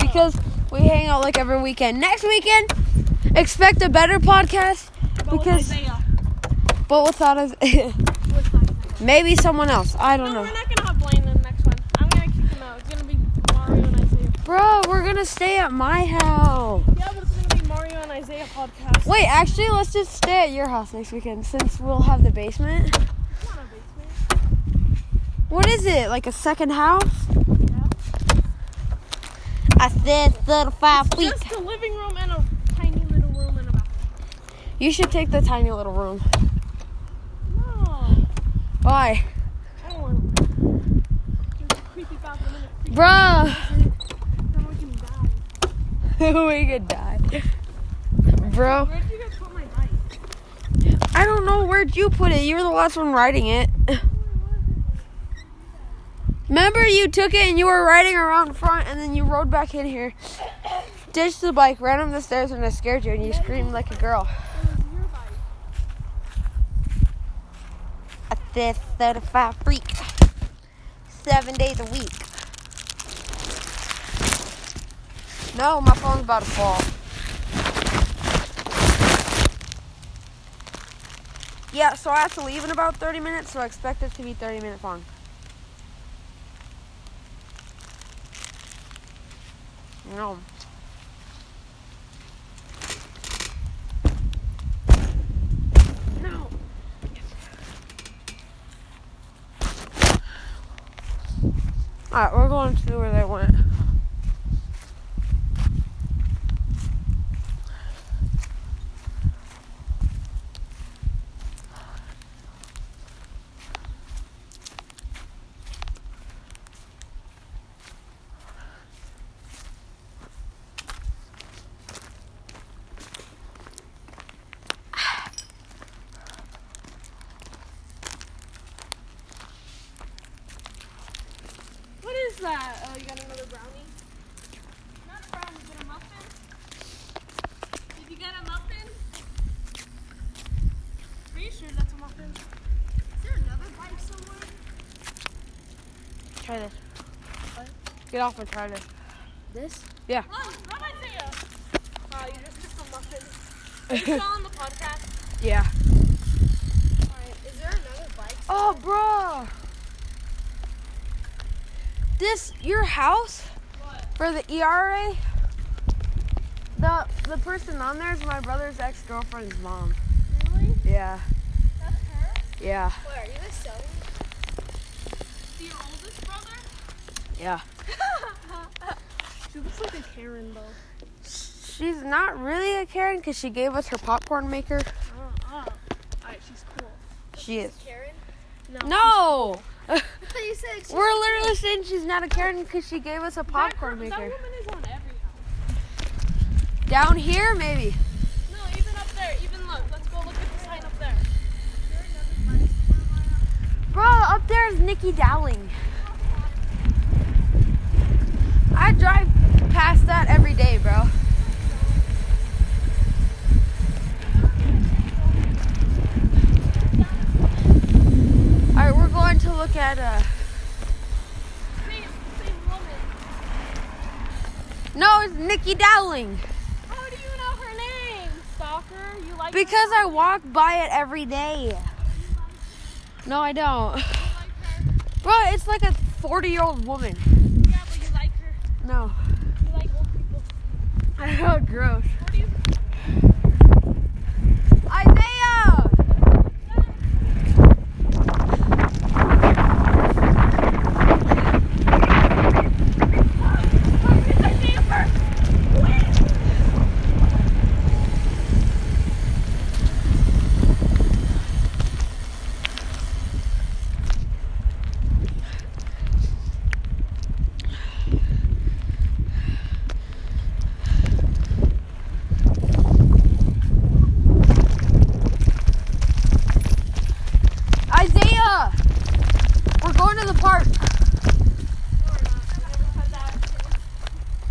Because we hang out like every weekend. Next weekend, expect a better podcast. But without Isaiah. Maybe someone else. I don't know. We're not going to have Blaine in the next one. I'm going to kick him out. It's going to be Mario and Isaiah. Bro, we're going to stay at my house. Yeah, but it's going to be Mario and Isaiah podcast. Wait, actually, let's just stay at your house next weekend since we'll have the basement. It's not a basement. What is it? Like a second house? I said 35 feet. Just a living room and a tiny little room and a bathroom. You should take the tiny little room. No. Why? I don't want to. There's a creepy bathroom in it. Bruh. We could die. Bro. Where did you guys put my bike? I don't know. Where'd you put it? You were the last one riding it. Remember you took it and you were riding around front and then you rode back in here. Ditched the bike, ran up the stairs and I scared you and you screamed like a girl. It was your bike. At this certified freak. 7 days a week. No, my phone's about to fall. Yeah, so I have to leave in about 30 minutes, so I expect it to be 30 minutes long. No. No. Alright, we're going to where they went. That? Oh, you got another brownie? Not a brownie, but a muffin? Did you get a muffin? Are you sure that's a muffin? Is there another bite somewhere? Try this. What? Get off and try this. This? Yeah. Oh, that might be a... Wow, you just took a muffin. Are you still on the podcast? Yeah. Alright, is there another bite somewhere? Oh, bro! This, your house, what? For the ERA, the person on there is my brother's ex-girlfriend's mom. Really? Yeah. That's her? Yeah. Wait, are you the son? So your oldest brother? Yeah. She looks like a Karen, though. She's not really a Karen because she gave us her popcorn maker. Oh. Alright, she's cool. She is. Karen? No! No! You said we're literally saying she's not a Karen because she gave us a popcorn maker. That woman is on every house. Down here, maybe. No, even up there. Even look. Let's go look at the sign up there. Bro, up there is Nikki Dowling. I drive past that every day, bro. Alright, we're going to look at same woman. No, it's Nikki Dowling. How do you know her name, stalker? You like her? Because I walk by it every day. No, I don't. You like her? Bro, it's like a 40-year-old woman. Yeah, but you like her? No. You like old people? I know, gross. What do you think? Isaiah!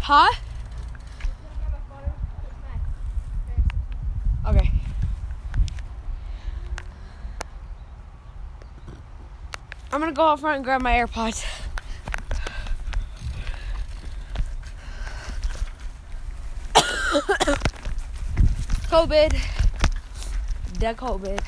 Huh? Okay. I'm gonna go out front and grab my AirPods. COVID. The COVID.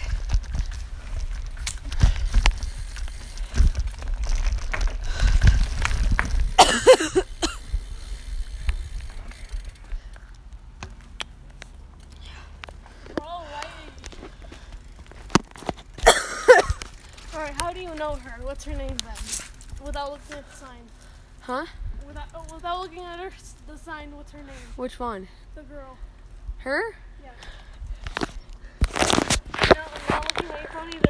How do you know her? What's her name then? Without looking at the sign. Huh? Without looking at her, the sign, what's her name? Which one? The girl. Her? Yeah. No, I'm not looking at your phone either.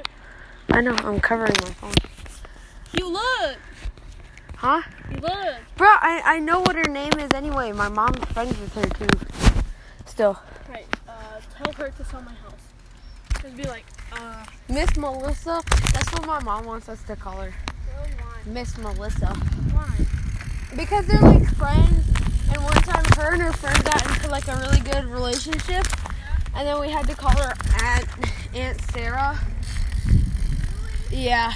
I know, I'm covering my phone. You look! Huh? You look! Bro, I know what her name is anyway. My mom's friends with her too. Still. Right, tell her to sell my house. Just be like, Miss Melissa. That's what my mom wants us to call her. Oh, why? Miss Melissa. Why? Because they're like friends, and one time her and her friend got into like a really good relationship, yeah. And then we had to call her Aunt Sarah. Really? Yeah.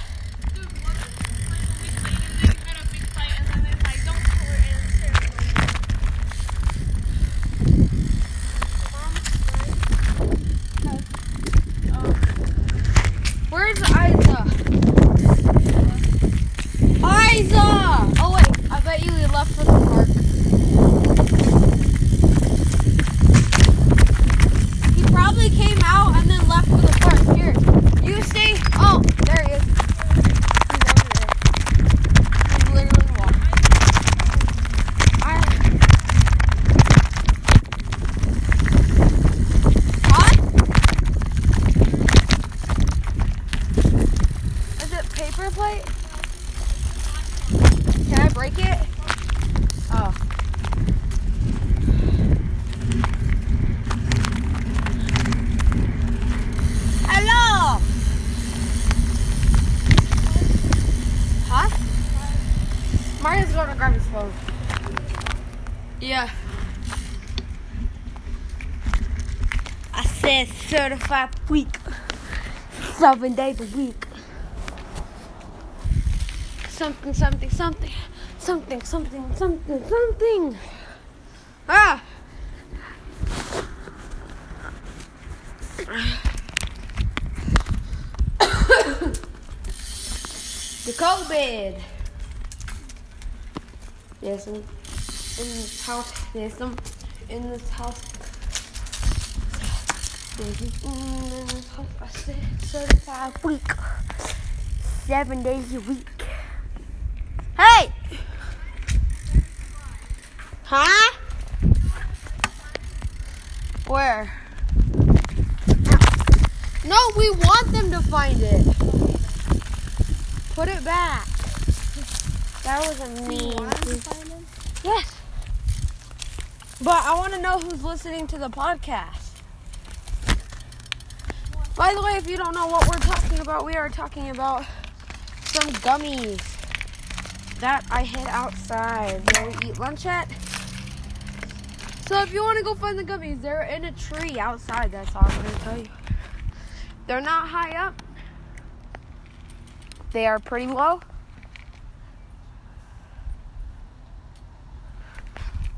Dude, what is like when we played and then we had a big fight, and then they're like, don't call her Aunt Sarah. Mom's friend. Where's Isa? Isa! Oh wait, I bet you he left for the park. He probably came out and then left for the park. Here, you stay. Oh, there he is. He's over there. He's literally walking. Plate? Can I break it? Oh. Hello! Huh? Mario's going to grab his phone. Yeah. I said certified week. 7 days a week. Something. Ah! The COVID! Yes, I'm in this house. Yes, I'm in this house. I said 35 week. 7 days a week. Hey! Huh? Where? No, we want them to find it. Put it back. That was a mean. You want to find them? Yes. But I want to know who's listening to the podcast. By the way, if you don't know what we're talking about, we are talking about some gummies that I hid outside where we eat lunch at. So if you want to go find the gummies, they're in a tree outside. That's all I'm going to tell you. They're not high up. They are pretty low.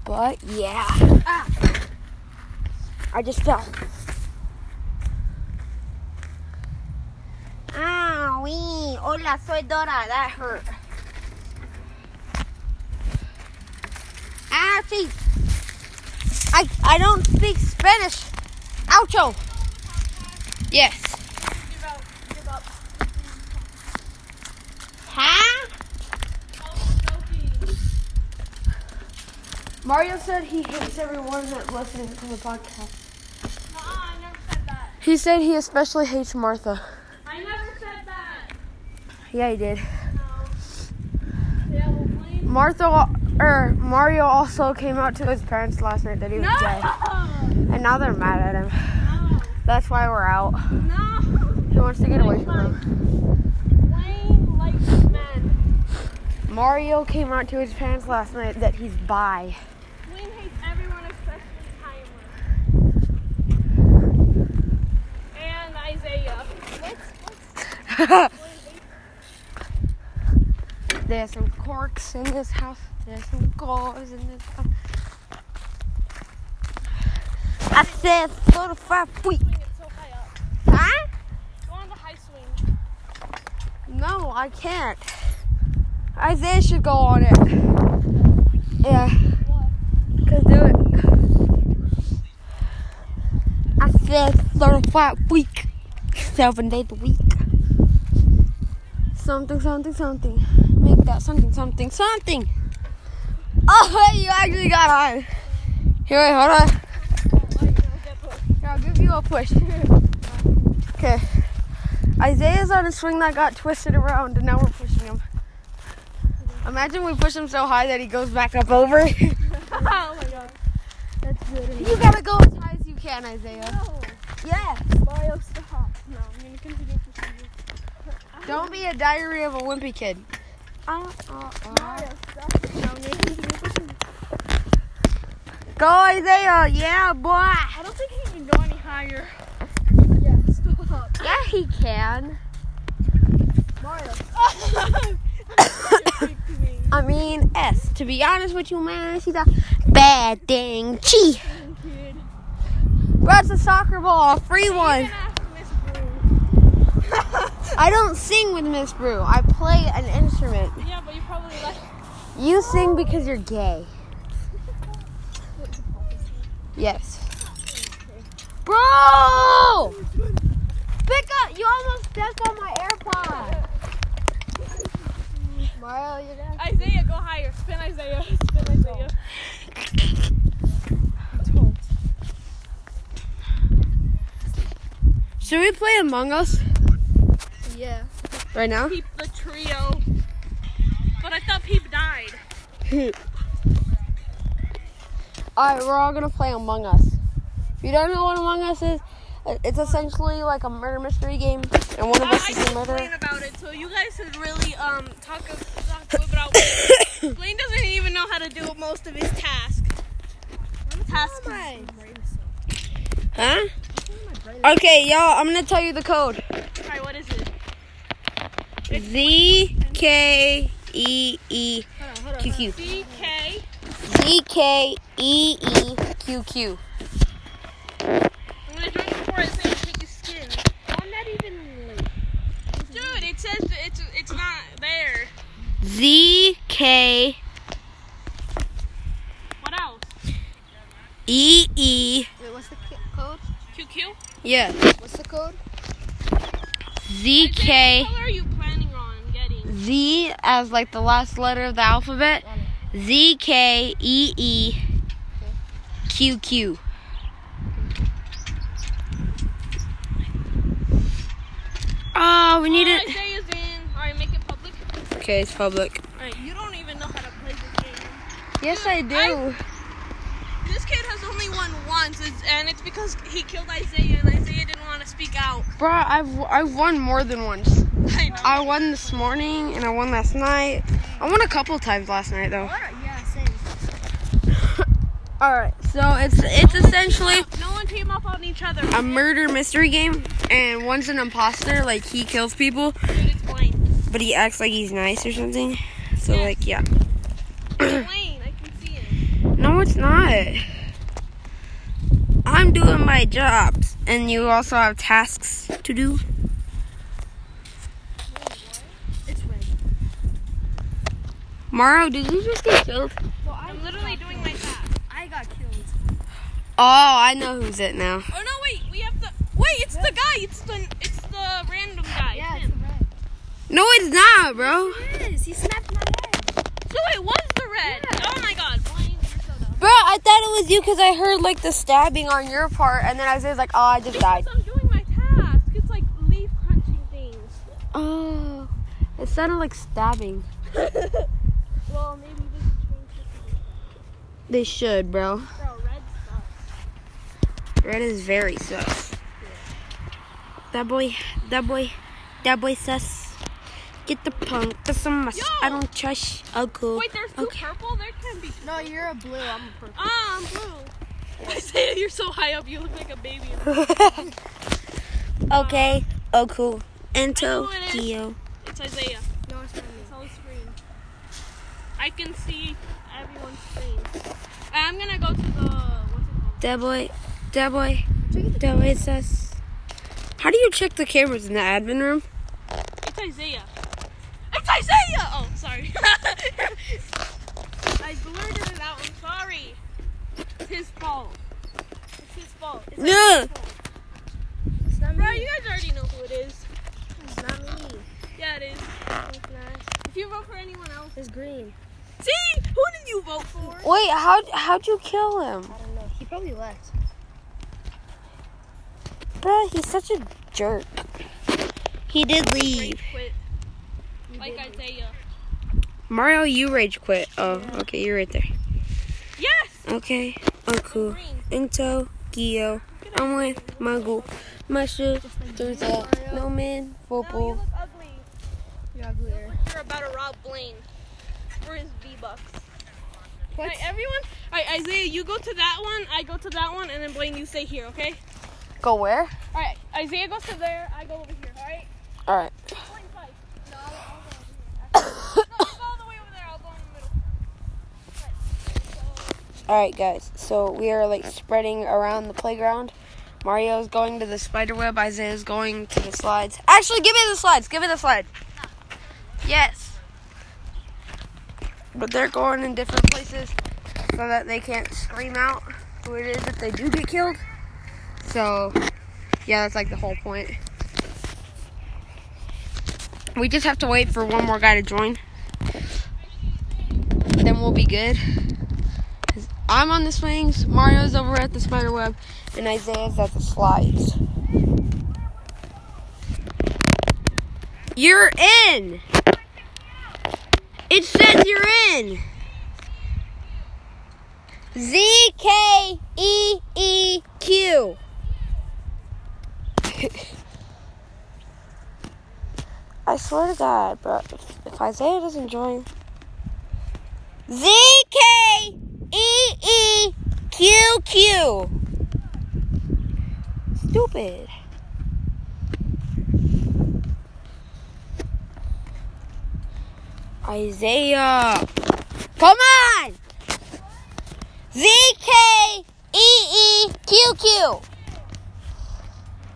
But yeah. Ah, I just fell. Owie. Hola, soy Dora. That hurt. I don't speak Spanish. Oucho. Yes. Give up. Huh? Mario said he hates everyone that listens to the podcast. No, I never said that. He said he especially hates Martha. I never said that. Yeah, he did. No. Yeah, well, Martha... Mario also came out to his parents last night that he was dead. And now they're mad at him. No. That's why we're out. No. He wants to get away from him. Wayne likes men. Mario came out to his parents last night that he's bi. Wayne hates everyone except Tyler. And Isaiah. What's There's some corks in this house. There's some goals in this house. I said 4 to 5 feet. It's so high up. Huh? Go on the high swing. No, I can't. Isaiah should go on it. Yeah. Because do it. I said 4 to 5 week. 7 days a week. Something, something, something. Make that something, something, something. Oh, you actually got on. Here, wait, hold on. I'll give you a push. Okay. Isaiah's on a swing that got twisted around, and now we're pushing him. Imagine we push him so high that he goes back up over. Oh my god. That's good. You gotta go as high as you can, Isaiah. No. Yes. Mario, stop. No, I'm gonna continue pushing you. Don't be a diary of a wimpy kid. Mario, stop. No, I'm gonna continue pushing you. Go, Isaiah. Yeah, boy. I don't think he can go any higher. Yeah, stop. Yeah, he can. Mario. I mean, S. To be honest with you, man, she's a bad thing. Chee. That's a soccer ball. Free one. I don't sing with Miss Brew. I play an instrument. Yeah, but you probably like it. You sing because you're gay. Yes. Bro! Pick up! You almost stepped on my AirPod. Mario, you're dead. Isaiah, go higher. Spin, Isaiah. Spin, Isaiah. Should we play Among Us? Yeah. Right now? Peep the trio. But I thought Peep died. Alright, we're all gonna play Among Us. If you don't know what Among Us is, it's essentially like a murder mystery game, and one of us is a murderer. I complain about it, so you guys should really talk about it. Blaine doesn't even know how to do most of his tasks. Huh? Okay, y'all, I'm gonna tell you the code. Alright, what is it? ZKEEQQ. ZKEEQQ. I'm gonna drink before it says take his skin. I'm not even late. Dude, it says it's not there. ZK. What else? EE. Wait, what's the code? QQ? Yeah. What's the code? ZK. What color are you planning on getting? Z as like the last letter of the alphabet. ZKEEQQ. Oh, we need it. Isaiah's in. Alright, make it public. Okay, it's public. Alright, you don't even know how to play this game. Yes, dude, I do. This kid has only won once, and it's because he killed Isaiah, and Isaiah didn't want to speak out. Bro, I've won more than once. I know. I won this morning, and I won last night. I won a couple times last night, though. Yeah, same. Alright, so it's essentially... No one came up on each other. A murder mystery game, and one's an imposter. Like, he kills people. Dude, it's Blaine. But he acts like he's nice or something. So, yes. Like, yeah. Blaine, I can see it. No, it's not. I'm doing my jobs, and you also have tasks to do. Mario, did you just get killed? Well, I'm literally doing my task. I got killed. Oh, I know who's it now. Oh no, wait, we have to. Wait, it's the guy. It's the random guy. Yeah, it's the red. No, it's not, bro. Yes, it is. He snapped my head. So it was the red. Yeah. Oh my god, Blaine, you're so dumb. Bro, I thought it was you because I heard like the stabbing on your part, and then I was like, oh, I just died. Because I'm doing my task. It's like leaf crunching things. Oh, it sounded like stabbing. Well, maybe they should change it. They should, bro. Bro, red sucks. Red is very sus. Yeah. That boy sus. Get the punk. That's some mess. I don't trust. Oh, cool. Wait, there's two purple? There can be two. No, you're a blue. I'm a purple. I'm blue. Isaiah, you're so high up. You look like a baby. Okay. Oh, cool. Ento. Gio. It's Isaiah. No, it's not me. It's on the screen. I can see everyone's face. I'm gonna go to the... What's it called? That boy... That way it says. How do you check the cameras in the admin room? It's Isaiah. It's Isaiah! Oh, sorry. I blurted it out. I'm sorry. It's his fault. It's his fault. It's his fault. It's not me. Bro, you guys already know who it is. It's not me. Yeah, it is. It's not. If you vote for anyone else, it's green. See? Who did you vote for? Wait, how'd you kill him? I don't know. He probably left. Bruh, he's such a jerk. He did leave. Rage quit. Like Isaiah. Mario, you rage quit. Oh, yeah. Okay, you're right there. Yes! Okay. Oh, cool. Into Gio. I'm with Magu. Mashu. Turns out. No man. Football. No, you look ugly. You're ugly. You look like you're about to rob Blaine for his V-Bucks. What? Alright, everyone. Alright, Isaiah, you go to that one. I go to that one. And then Blaine, you stay here, okay? Go where? Alright, Isaiah goes to there, I go over here, alright? Alright. No, I'll go over here. No, I'll go all the way over there, I'll go in the middle. Alright, guys, so we are like spreading around the playground. Mario's going to the spider web, Isaiah's going to the slides. Actually, give me the slides, give me the slide. Yes. But they're going in different places so that they can't scream out who it is if they do get killed. So, yeah, that's like the whole point. We just have to wait for one more guy to join. Then we'll be good. I'm on the swings, Mario's over at the spider web, and Isaiah's at the slides. You're in! It says you're in! Z-K-E-E-Q. I swear to God, bro, if Isaiah doesn't join. Z-K-E-E-Q-Q. Stupid. Isaiah. Come on! Z-K-E-E-Q-Q.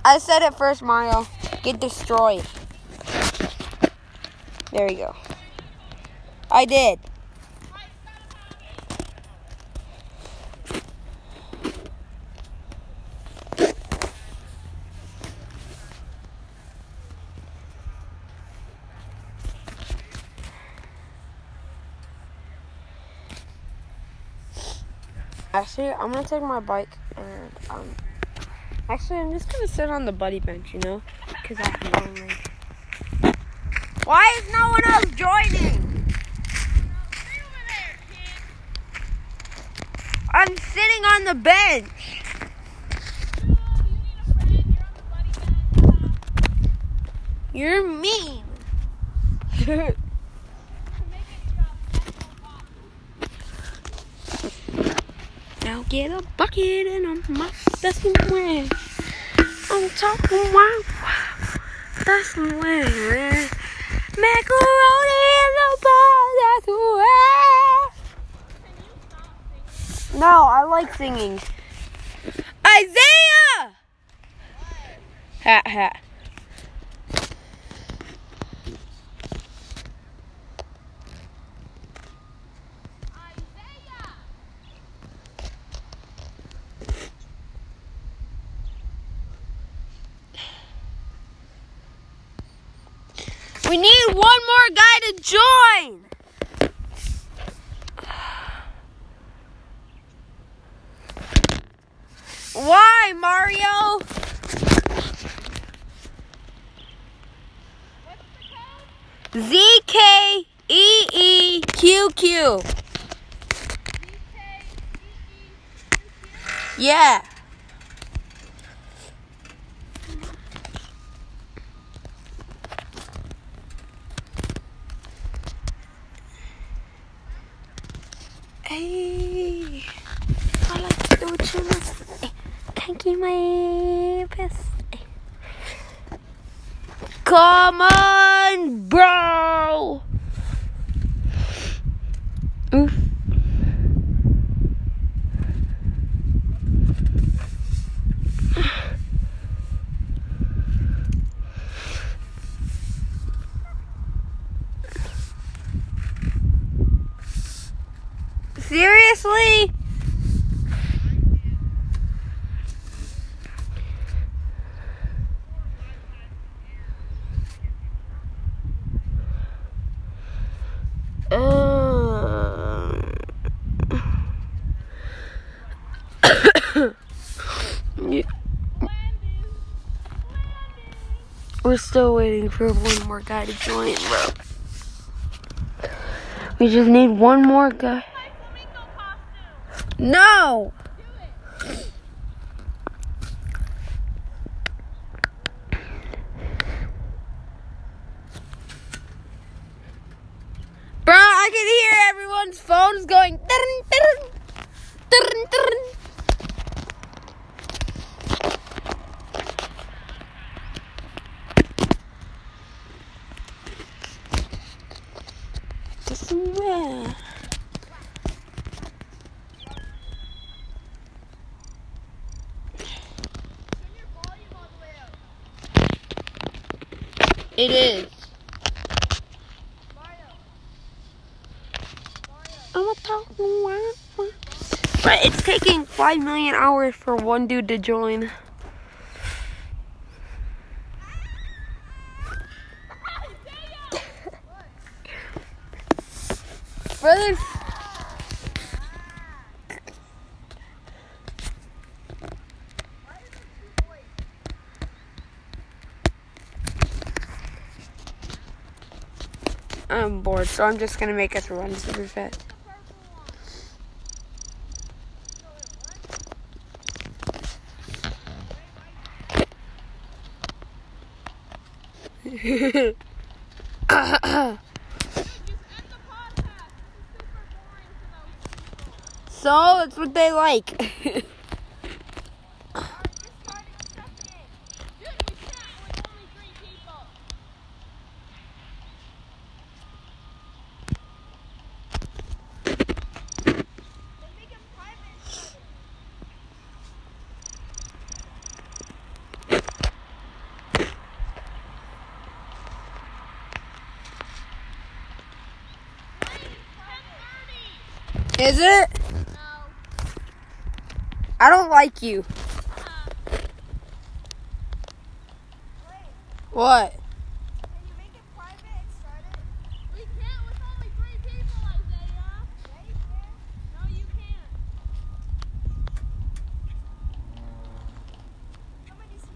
I said it first, Mario. Get destroyed. There you go. I did. Actually, I'm going to take my bike and Actually, I'm just going to sit on the buddy bench, you know? Because I can only... Why is no one else joining? Stay over there, kid. I'm sitting on the bench. No, you need a friend. You're on the buddy bench. You're mean. Now get a bucket and I'm my best way. I'm talking wow. That's the way, man. Macaroni in the bowl, that's the way. No, I like singing. Isaiah! Hat, hat. We need one more guy to join. Why, Mario? What's the code? Z-K-E-E-Q-Q. Yeah. Hey, I like to do what you like. Thank you, my best. Come on, bro. Oof. Seriously? Yeah. We're still waiting for one more guy to join, bro. We just need one more guy. No! Bro, I can hear everyone's phones going. Where? It is. But it's taking 5 million hours for one dude to join. Brothers. I'm bored, so I'm just gonna make us run super fast. So, that's what they like. Is it? I don't like you. What? Can you make it private and start it? We can't with only 3 people, Isaiah. Yeah, you can. No, you can't. How many is it?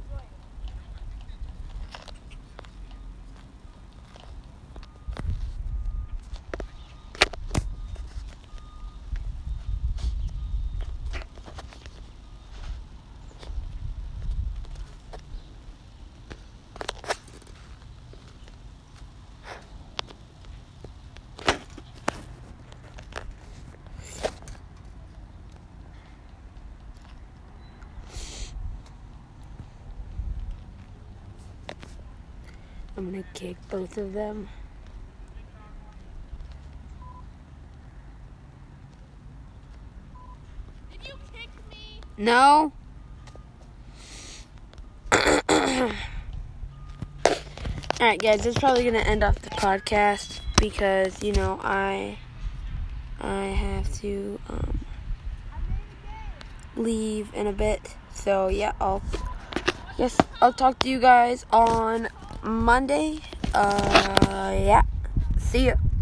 I'm gonna kick both of them. Did you kick me? No. Alright guys, it's probably gonna end off the podcast because, you know, I have to leave in a bit. So yeah, I'll talk to you guys on Monday. Yeah. See ya.